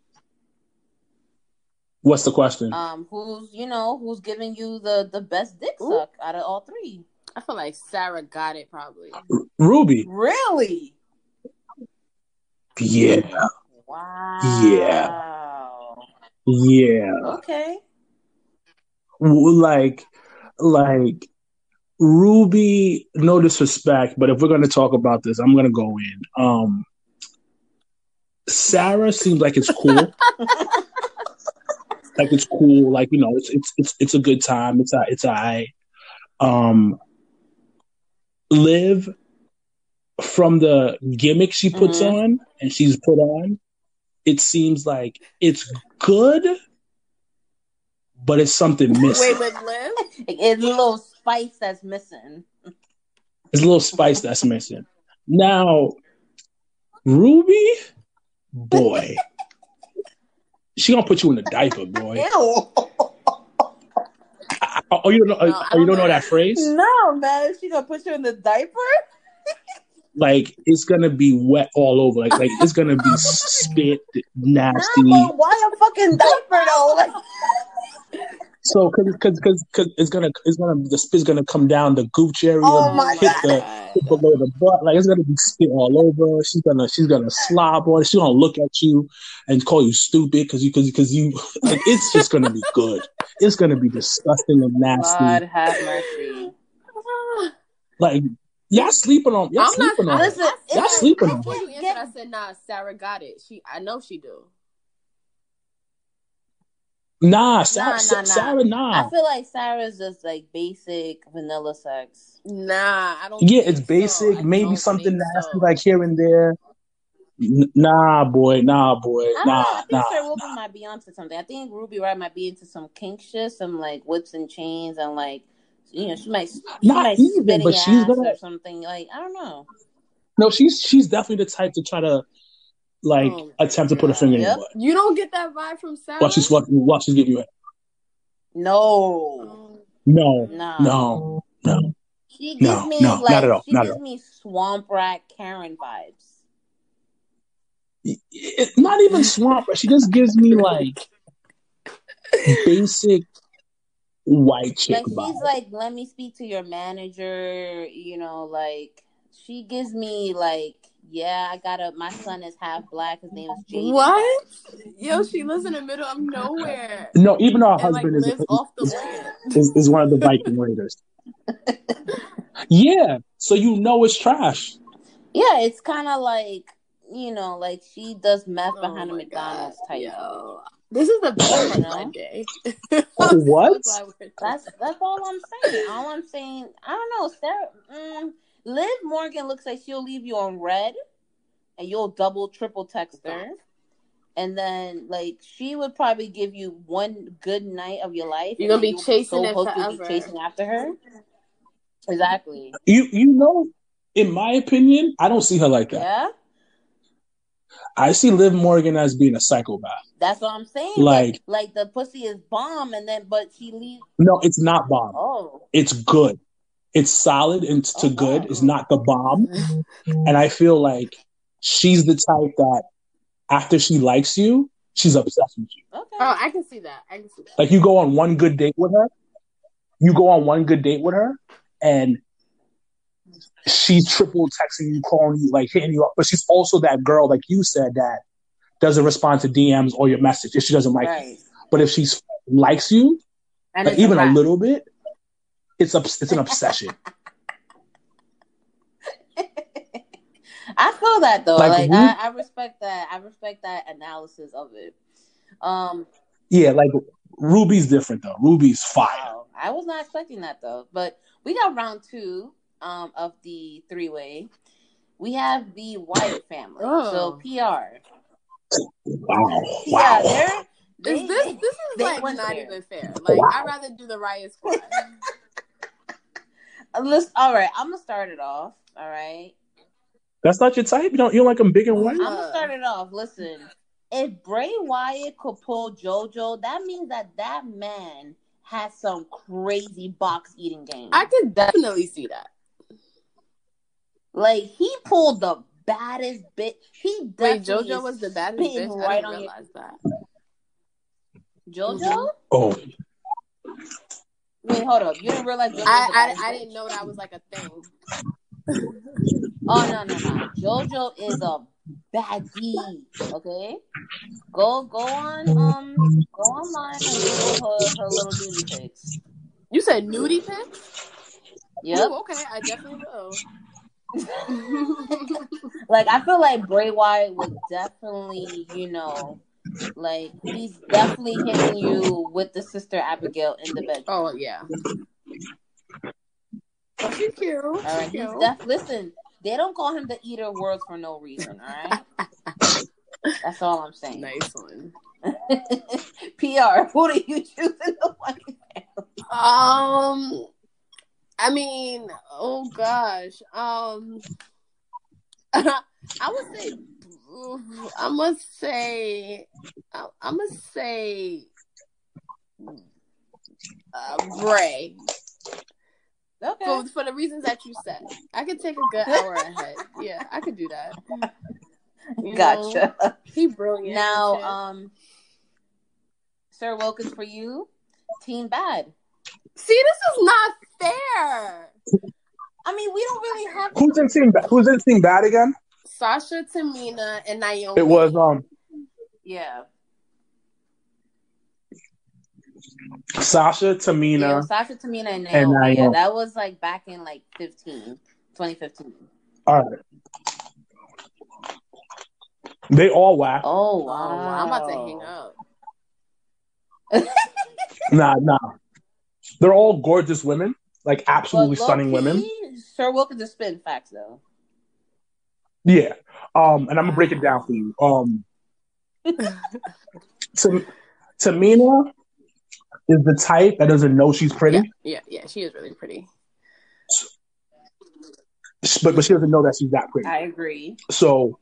What's the question? Who's giving you the best dick suck out of all three? I feel like Sarah got it probably. Ruby. Really? Yeah. Wow. Yeah. Okay. Like Ruby, no disrespect, but if we're gonna talk about this, I'm gonna go in. Sarah seems like it's cool. Like it's cool, like you know, it's a good time. It's alright. Liv, from the gimmick she puts on and she's put on, it seems like it's good, but it's something missing. Wait, with Liv, it's a little spice that's missing. It's a little spice that's missing. Now, Ruby, boy. She gonna put you in a diaper, boy. Ew. Oh, you don't know? No, you don't know that phrase? No, man. She gonna put you in the diaper? Like it's gonna be wet all over. Like it's gonna be spit, nasty. No, but why a fucking diaper though? Like... So, cause the spit's gonna come down the gooch area, hit below the butt. Like it's gonna be spit all over. She's gonna slob on. She's gonna look at you and call you stupid because you. Like, it's just gonna be good. It's gonna be disgusting and nasty. God have mercy. Like y'all sleeping on. Y'all I'm sleeping not, on. Listen, it. Y'all sleeping on. I said, nah, Sarah got it. I know she do. Nah, Sarah. I feel like Sarah's just like basic vanilla sex. Nah, I don't. Yeah, it's basic. So. Maybe something nasty like here and there. Nah, boy. I think Sir Wilkins might be onto something. I think Ruby Riott might be into some kink shit, some like whips and chains, and like you know she might spit in your ass or something. Like I don't know. No, she's definitely the type to try to. Like attempt to put a finger in your butt. You don't get that vibe from Sarah. Watch she's giving you it. No. She gives me like not at all. She gives me swamp rat Karen vibes. It's not even swamp rat. She just gives me like basic white chick like, vibe. She's like, let me speak to your manager. You know, like she gives me like. Yeah, my son is half black. His name is Jada. What? Yo, she lives in the middle of nowhere. No, even our husband lives off the land. Is one of the Viking raiders. Yeah, so you know it's trash. Yeah, it's kind of like, you know, like she does meth behind a McDonald's type. Yo. This is the best Monday. What? That's all I'm saying. All I'm saying, I don't know. Sarah, Liv Morgan looks like she'll leave you on red, and you'll double, triple text her. And then, like, she would probably give you one good night of your life. You're gonna be chasing it forever. You'll be chasing after her. Exactly. You know, in my opinion, I don't see her like that. Yeah. I see Liv Morgan as being a psychopath. That's what I'm saying. Like the pussy is bomb, and then but she leaves. No, it's not bomb. Oh, it's good. It's solid and to good. It's not the bomb. And I feel like she's the type that, after she likes you, she's obsessed with you. Okay. Oh, I can see that. Like, you go on one good date with her, and she's triple texting you, calling you, like, hitting you up. But she's also that girl, like you said, that doesn't respond to DMs or your message if she doesn't like you. But if she likes you, and like, even a little bit, it's an obsession. I feel that, though. I respect that. I respect that analysis of it. Yeah, like, Ruby's different, though. Ruby's fire. Wow. I was not expecting that, though. But we got round two of the three-way. We have the Wyatt family. So, PR. Wow. Yeah, this is, like, not even fair. Like, wow. I'd rather do the Riot Squad. All right, I'm going to start it off. All right. That's not your type? You don't like them big and white? I'm going to start it off. Listen, if Bray Wyatt could pull JoJo, that means that man has some crazy box-eating game. I can definitely see that. Like, he pulled the baddest bitch. Wait, JoJo was the baddest bitch? Right, I didn't realize that. JoJo? Oh. Wait, hold up. You didn't realize JoJo was I didn't know that was, like, a thing. Oh no! JoJo is a baddie. Okay, go online and Google her little nudie pics. You said nudie pics? Yep. Ooh, okay, I definitely will. Like, I feel like Bray Wyatt would definitely, you know, like, he's definitely hitting you with the sister Abigail in the bedroom. Oh yeah. Thank you. All right, listen, they don't call him the eater of words for no reason, all right? That's all I'm saying. Nice one. PR, who do you choose in the White House? I mean, oh gosh. I must say Bray. Okay. For the reasons that you said, I could take a good hour ahead. Yeah, I could do that. You gotcha. Know, he brilliant. Now, Sir Wilkins, for you, Team Bad. See, this is not fair. I mean, we don't really have. Who's in Team Bad again? Sasha, Tamina, and Naomi. It was Yeah. Sasha, Tamina, and Naomi. Yeah, that was like back in like 2015. All right. They all whack. Oh, wow. I'm about to hang up. Nah. They're all gorgeous women. Like, absolutely stunning women. Sir Wilkins is spitting facts, though. Yeah. And I'm going to break it down for you. Tamina is the type that doesn't know she's pretty. Yeah, she is really pretty. But she doesn't know that she's that pretty. I agree. So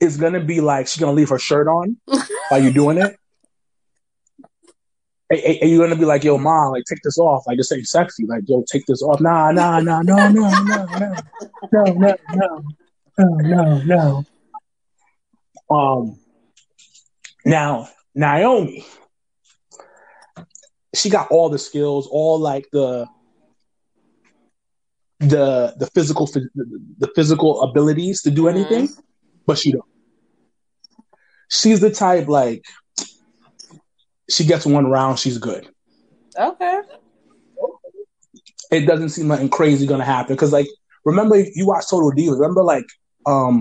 it's going to be like she's going to leave her shirt on while you're doing it. And you're going to be like, yo, mom, like, take this off. Like, this ain't sexy. Like, yo, take this off. No. Now, Naomi. She got all the skills, all like the physical abilities to do anything, but she don't. She's the type, like, she gets one round, she's good. Okay. it doesn't seem like crazy going to happen. Because, like, remember, you watched Total Divas. Remember, like, her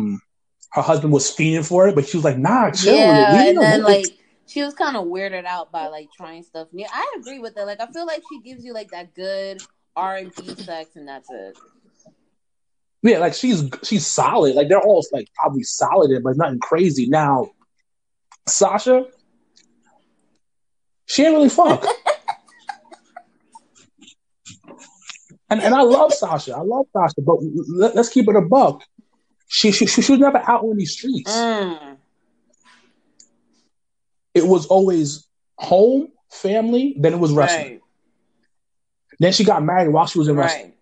husband was fiending for it, but she was like, nah, chill. Yeah, and then, like, she was kind of weirded out by, like, trying stuff new. I agree with that. Like, I feel like she gives you, like, that good R&B sex, and that's it. Yeah, like, she's solid. Like, they're all, like, probably solid, but nothing crazy. Now, Sasha, she ain't really fuck. And I love Sasha. I love Sasha, but let's keep it a buck. She was never out on these streets. Mm. It was always home, family, then it was wrestling. Right. Then she got married while she was in wrestling.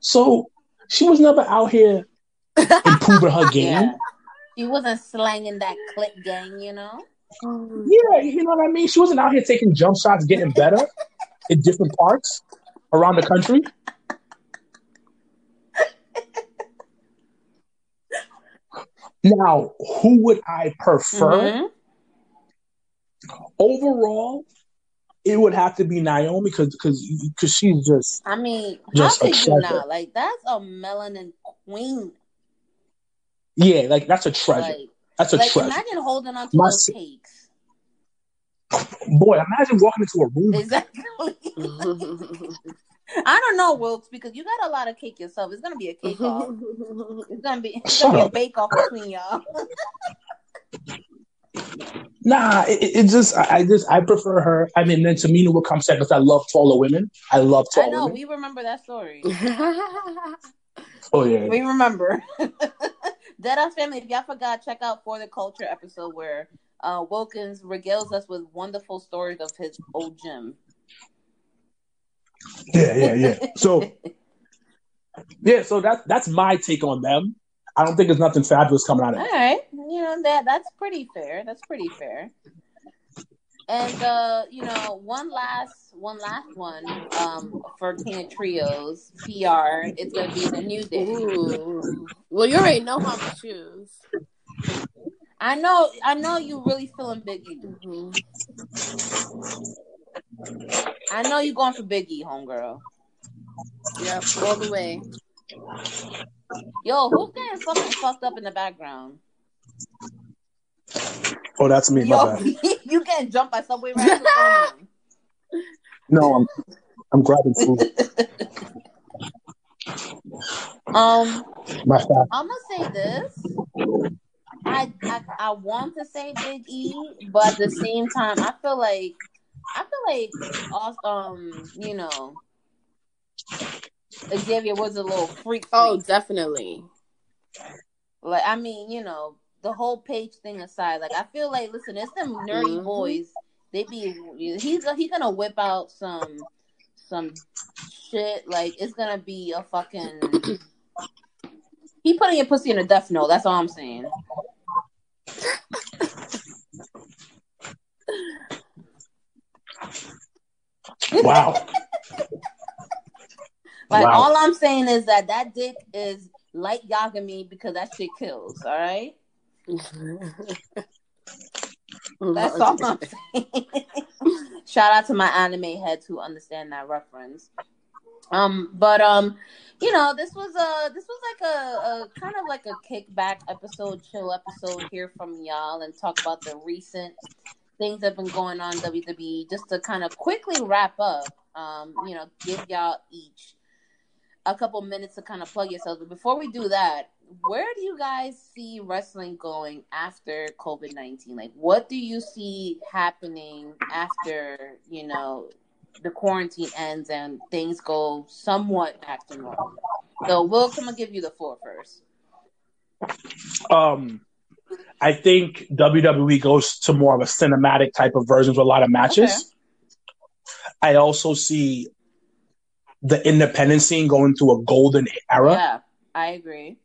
So she was never out here improving her game. Yeah. She wasn't slanging that clip game, you know? Yeah, you know what I mean? She wasn't out here taking jump shots, getting better in different parts around the country. Now, who would I prefer? Mm-hmm. Overall, it would have to be Naomi because she's just. I mean, just how could you not? Like, that's a melanin queen. Yeah, like, that's a treasure. Like, that's a treasure. Imagine holding on to those cakes. Boy, imagine walking into a room. Exactly. I don't know, Wilkes, because you got a lot of cake yourself. It's gonna be a cake off. It's gonna be a bake off between y'all. Nah, I prefer her. I mean, then Tamina will come second because I love taller women. I know, we remember that story. Oh yeah, we remember. Dead Ass Family, if y'all forgot, check out For the Culture episode where Wilkins regales us with wonderful stories of his old gym. Yeah. So that's my take on them. I don't think there's nothing fabulous coming out of it. All right, you know that's pretty fair. That's pretty fair. And you know, one last one for King of Trios PR. It's gonna be the New Day. Ooh. Well, you already know how to choose. I know you really feeling Biggie. Mm-hmm. I know you're going for Biggie, homegirl. Yep, all the way. Yo, who's getting fucking fucked up in the background? Oh, that's me. Yo, my bad. You getting jumped by Subway right now? No, I'm grabbing food. I'm gonna say this. I want to say Big E, but at the same time, I feel like, you know, Xavier was a little freak. Oh, definitely. Like, I mean, you know, the whole Page thing aside, like, I feel like, listen, it's them nerdy boys. He's gonna whip out some shit. Like, it's gonna be a fucking. He putting your pussy in a death note. That's all I'm saying. Wow. All I'm saying is that dick is light Yagami because that shit kills, all right? That's all I'm saying. Shout out to my anime heads who understand that reference. But you know, this was like a kind of like a kickback episode, chill episode here from y'all and talk about the recent things that have been going on in WWE, just to kind of quickly wrap up, you know, give y'all each a couple minutes to kind of plug yourselves. But before we do that, where do you guys see wrestling going after COVID-19? Like, what do you see happening after, you know, the quarantine ends and things go somewhat back to normal? So, Will, I'm going to give you the floor first. I think WWE goes to more of a cinematic type of version with a lot of matches. Okay. I also see the independent scene going through a golden era. Yeah, I agree.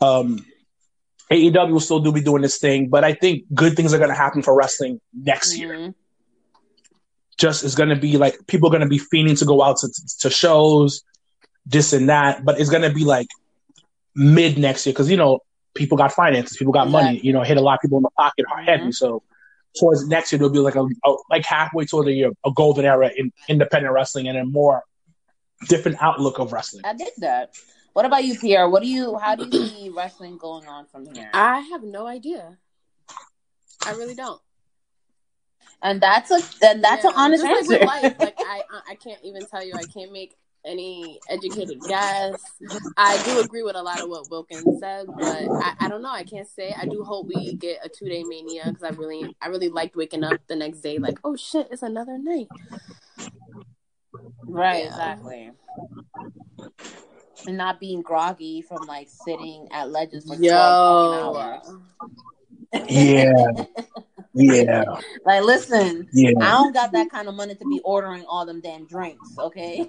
AEW will still be doing this thing, but I think good things are going to happen for wrestling next year. Just it's going to be like people are going to be fiending to go out to shows, this and that, but it's going to be like mid next year because, you know, people got finances, people got money, you know, hit a lot of people in the pocket, are heavy. So towards next year, there'll be like a like halfway toward the year, a golden era in independent wrestling and a more different outlook of wrestling. I dig that. What about you, Pierre? What do you? How do you see wrestling going on from here? I have no idea. I really don't. And that's an honest answer. I can't even tell you. I can't make any educated guess. I do agree with a lot of what Wilkins said, but I don't know. I can't say. I do hope we get a 2-day mania because I really liked waking up the next day like, oh shit, it's another night. Right, exactly. And not being groggy from like sitting at ledges for 12 hours. Yeah. Yeah. Like, listen, I don't got that kind of money to be ordering all them damn drinks, okay?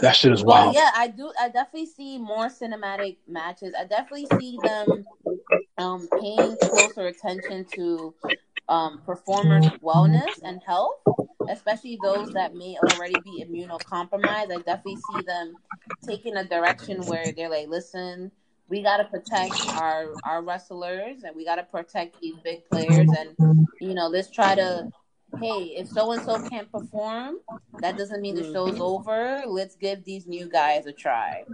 That shit is wild. Yeah, I definitely see more cinematic matches. I definitely see them paying closer attention to performers' wellness and health, especially those that may already be immunocompromised. I definitely see them taking a direction where they're like, listen, we got to protect our wrestlers and we got to protect these big players. And, you know, let's try to, hey, if so-and-so can't perform, that doesn't mean the show's over. Let's give these new guys a try.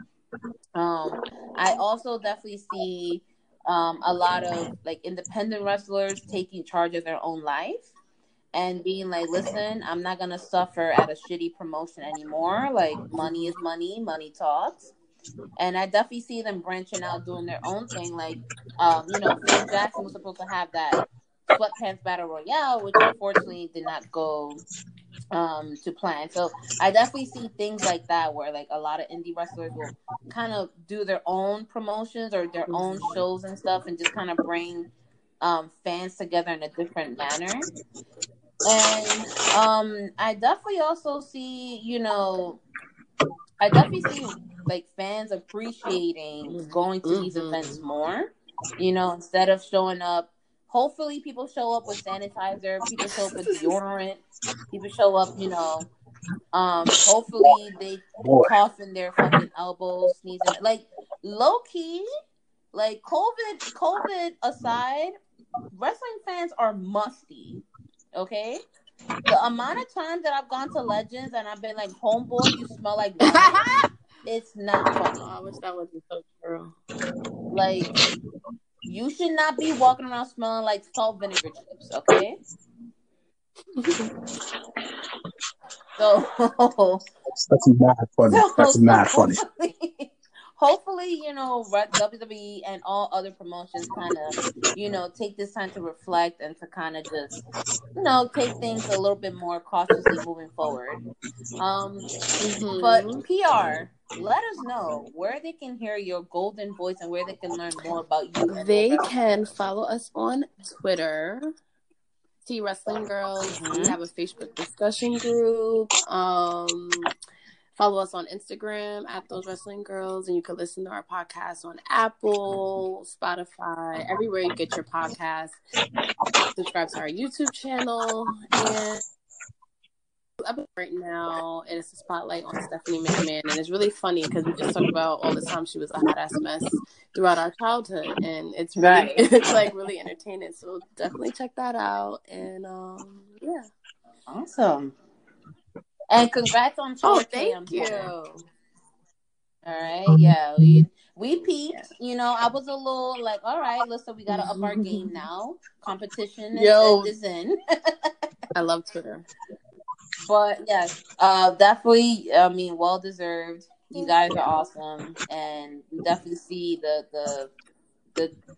I also definitely see a lot of, like, independent wrestlers taking charge of their own life and being like, listen, I'm not going to suffer at a shitty promotion anymore. Like, money is money. Money talks. And I definitely see them branching out, doing their own thing. Like, you know, Phil Jackson was supposed to have that sweatpants battle royale, which unfortunately did not go to plan. So I definitely see things like that where, like, a lot of indie wrestlers will kind of do their own promotions or their own shows and stuff and just kind of bring fans together in a different manner. And I definitely also see, you know, I definitely see, like, fans appreciating going to these events more, you know, instead of showing up. Hopefully people show up with sanitizer, people show up with deodorant, people show up, you know, hopefully they cough in their fucking elbows, sneezing. Like, low-key, like, COVID aside, wrestling fans are musty, okay? The amount of times that I've gone to Legends and I've been like, homeboy, you smell like water. It's not funny. I wish that wasn't so true. Like, you should not be walking around smelling like salt vinegar chips, okay? So that's not funny. That's not funny. Hopefully, you know, WWE and all other promotions kind of, you know, take this time to reflect and to kind of just, you know, take things a little bit more cautiously moving forward. But PR, let us know where they can hear your golden voice and where they can learn more about you. They can follow us on Twitter, T Wrestling Girls. We have a Facebook discussion group. Follow us on Instagram at Those Wrestling Girls, and you can listen to our podcast on Apple, Spotify, everywhere you get your podcast. Subscribe to our YouTube channel, and up right now, and it's a spotlight on Stephanie McMahon, and it's really funny because we just talk about all the time she was a hot ass mess throughout our childhood, and it's really, it's like really entertaining. So definitely check that out, and yeah, awesome. And congrats on Charlie. Oh, thank you. All right, yeah. We peaked. You know, I was a little like, all right, listen, we got to up our game now. Competition is in. I love Twitter. But, yes, definitely, I mean, well-deserved. You guys are awesome. And we definitely see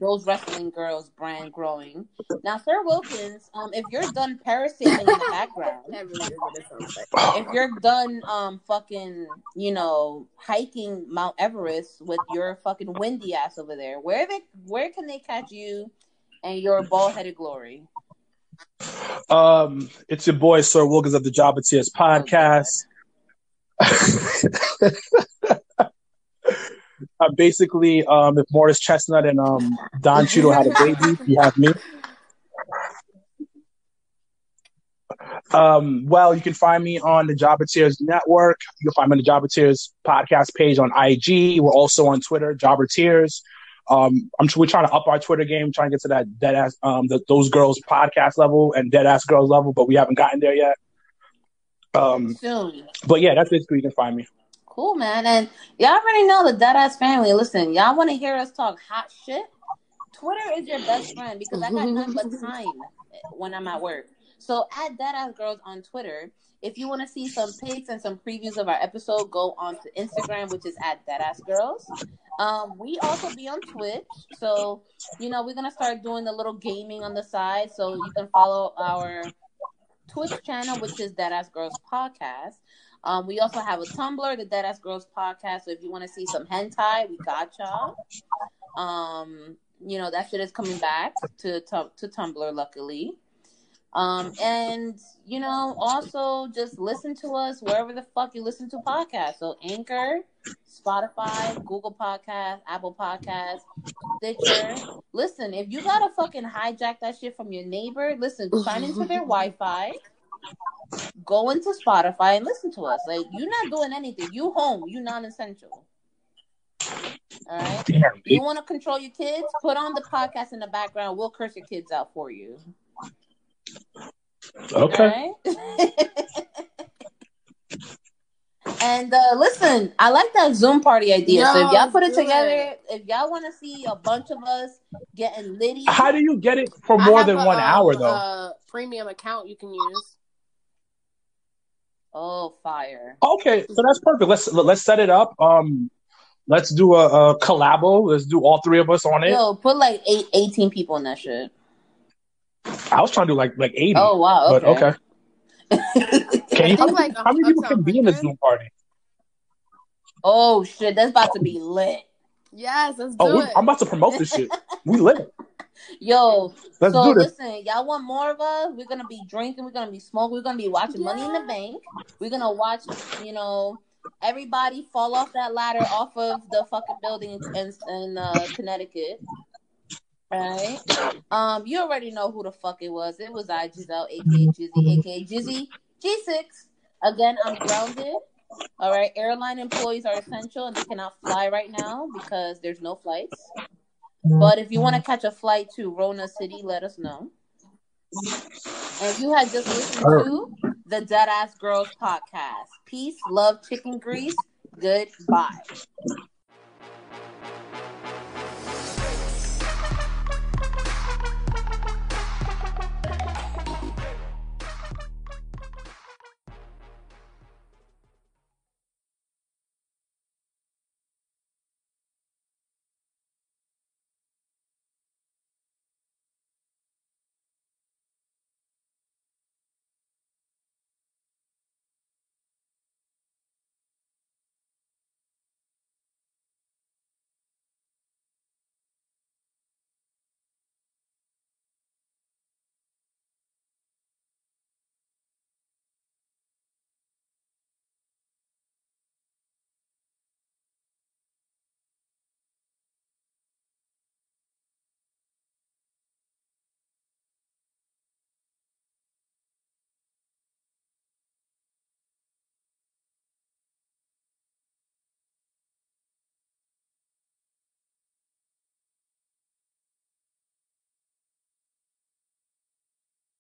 those Wrestling Girls brand growing. Now, Sir Wilkins, if you're done parasailing in the background, if you're done fucking, you know, hiking Mount Everest with your fucking windy ass over there, where can they catch you and your bald-headed glory? It's your boy Sir Wilkins of the Jobber Tears Podcast. Basically, if Morris Chestnut and Don Cheadle had a baby, you have me. Well, you can find me on the Jobber Tears Network. You can find me on the Jobber Tears Podcast page on IG. We're also on Twitter, Jobber Tears. We're trying to up our Twitter game, trying to get to that dead ass, those girls podcast level and dead ass girls level, but we haven't gotten there yet. Soon. But yeah, that's basically where you can find me. Cool, man. And y'all already know the dead ass family. Listen, y'all want to hear us talk hot shit? Twitter is your best friend because I got nothing but time when I'm at work. So at Dead Ass Girls on Twitter. If you want to see some pics and some previews of our episode, go on to Instagram, which is at Dead Ass Girls. We also be on Twitch. So, you know, we're going to start doing a little gaming on the side. So you can follow our Twitch channel, which is Dead Ass Girls Podcast. We also have a Tumblr, the Dead Ass Girls Podcast. So if you want to see some hentai, we got y'all. You know, that shit is coming back to Tumblr, luckily. And, you know, also just listen to us wherever the fuck you listen to podcasts. So Anchor, Spotify, Google Podcasts, Apple Podcasts, Stitcher. Listen, if you gotta fucking hijack that shit from your neighbor, listen, sign into their Wi-Fi, go into Spotify and listen to us. Like, you're not doing anything. You home. You non-essential. All right? You want to control your kids? Put on the podcast in the background. We'll curse your kids out for you. Okay. Right? And listen, I like that Zoom party idea. No, so if y'all put it together, if y'all want to see a bunch of us getting litty, how do you get it for more than 1 hour though? Premium account you can use. Oh, fire! Okay, so that's perfect. Let's set it up. Let's do a collabo. Let's do all three of us on it. Yo, put like 18 people in that shit. I was trying to do like 80. Oh, wow. Okay. But okay. How many people can be in the Zoom party? Oh, shit. That's about to be lit. Yes, let's do it. I'm about to promote this shit. We lit. Yo, let's do this. Listen, y'all want more of us? We're going to be drinking. We're going to be smoking. We're going to be watching Money in the Bank. We're going to watch, you know, everybody fall off that ladder off of the fucking building in Connecticut. Right. You already know who the fuck it was. It was I, Giselle, aka Jizzy, aka Jizzy G6. Again, I'm grounded. All right. Airline employees are essential and they cannot fly right now because there's no flights. But if you want to catch a flight to Rona City, let us know. And you had just listened to the Dead Ass Girls Podcast. Peace, love, chicken grease. Goodbye.